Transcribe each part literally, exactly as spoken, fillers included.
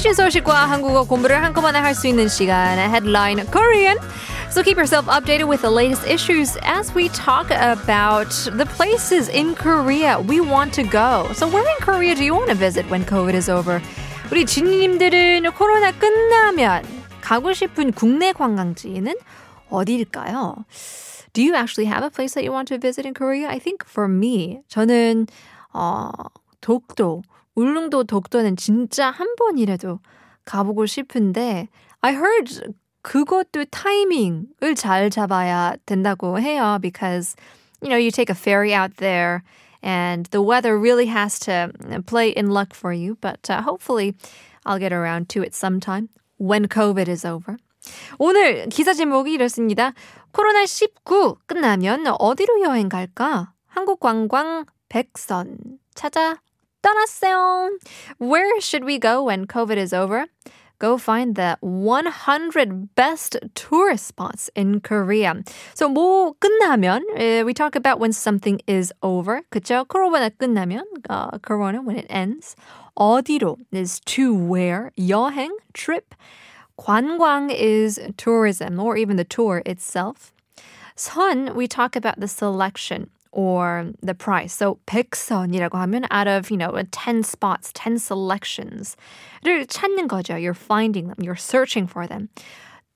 최신 소식과 한국어 공부를 한꺼번에 할 수 있는 시간 Headline Korean. So keep yourself updated with the latest issues as we talk about the places in Korea we want to go. So where in Korea do you want to visit when COVID is over? 우리 진님들은 코로나 끝나면 가고 싶은 국내 관광지는 어디일까요? Do you actually have a place that you want to visit in Korea? I think for me, 저는 어, 독도, 울릉도, 독도는 진짜 한 번이라도 가보고 싶은데 I heard 그것도 타이밍을 잘 잡아야 된다고 해요. Because, you know, you take a ferry out there and the weather really has to play in luck for you. But uh, hopefully I'll get around to it sometime when COVID is over. 오늘 기사 제목이 이렇습니다. 코로나십구 끝나면 어디로 여행 갈까? 한국관광 백선 찾아 떠났어요. Where should we go when COVID is over? Go find the one hundred best tourist spots in Korea. So 뭐 끝나면, we talk about when something is over. 그쵸? 코로나 끝나면, uh, corona when it ends. 어디로 is to where, 여행, trip. 관광 is tourism or even the tour itself. 선, we talk about the selection or the price. So 백선이라고 하면 out of, you know, ten spots, ten selections를 찾는 거죠. You're finding them. You're searching for them.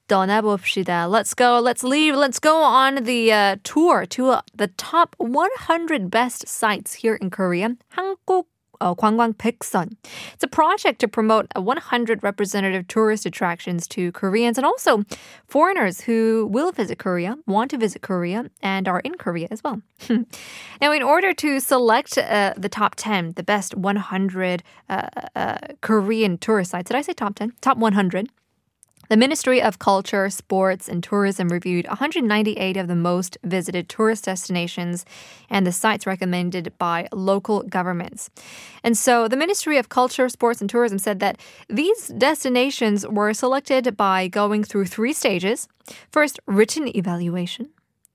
떠나봅시다. Let's go. Let's leave. Let's go on the uh, tour to uh, the top one hundred best sites here in Korea. 한국 어, 관광 백선. It's a project to promote one hundred representative tourist attractions to Koreans and also foreigners who will visit Korea, want to visit Korea, and are in Korea as well. Now, in order to select uh, the top ten, the best one hundred uh, uh, Korean tourist sites, did I say top ten? Top one hundred. The Ministry of Culture, Sports, and Tourism reviewed one hundred ninety-eight of the most visited tourist destinations and the sites recommended by local governments. And so the Ministry of Culture, Sports, and Tourism said that these destinations were selected by going through three stages. First, written evaluation.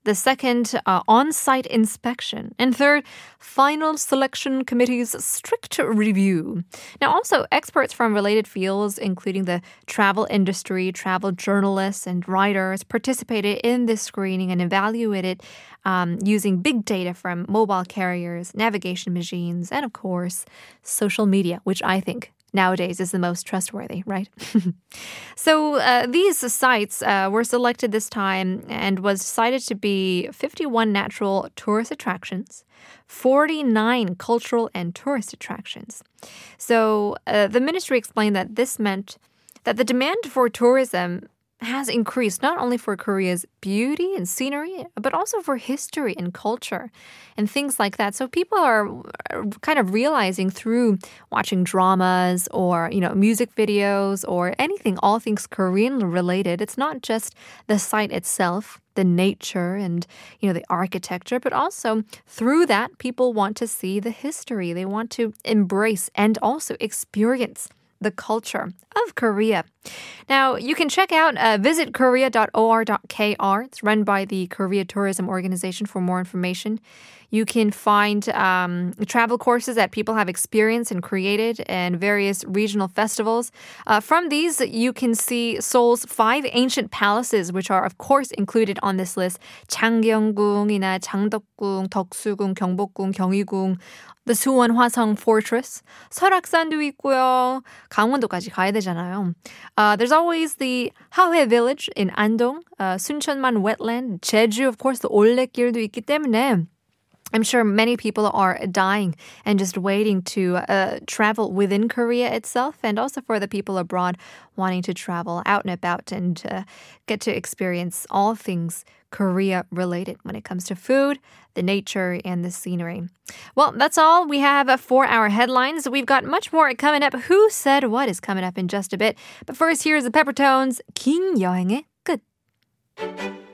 The second, uh, on-site inspection. And third, final selection committee's strict review. Now, also, experts from related fields, including the travel industry, travel journalists, and writers, participated in this screening and evaluated um, using big data from mobile carriers, navigation machines, and, of course, social media, which I think nowadays is the most trustworthy, right? So uh, these sites uh, were selected this time and was decided to be fifty-one natural tourist attractions, forty-nine cultural and tourist attractions. So uh, the ministry explained that this meant that the demand for tourism has increased not only for Korea's beauty and scenery, but also for history and culture and things like that. So people are kind of realizing through watching dramas or, you know, music videos or anything, all things Korean related. It's not just the site itself, the nature and, you know, the architecture, but also through that, people want to see the history. They want to embrace and also experience the culture of Korea. Now, you can check out uh, visit korea dot or dot k r. It's run by the Korea Tourism Organization for more information. You can find um, travel courses that people have experienced and created and various regional festivals. Uh, from these, you can see Seoul's five ancient palaces, which are, of course, included on this list. Changgyeonggung, Changdeokgung, Deoksugung, Gyeongbokgung, Gyeonguiung, the Suwon Hwaseong Fortress, 설악산도 있고요. 강원도까지 가야 되잖아요. Uh, there's always the Haehae Village in Andong, uh, Suncheonman Wetland, Jeju, of course, the 올레길도 있기 때문에 I'm sure many people are dying and just waiting to uh, travel within Korea itself and also for the people abroad wanting to travel out and about and uh, get to experience all things Korea related when it comes to food, the nature, and the scenery. Well, that's all we have for our headlines. We've got much more coming up. Who Said What is coming up in just a bit. But first, here's the Pepper Tones, 긴 여행의 끝.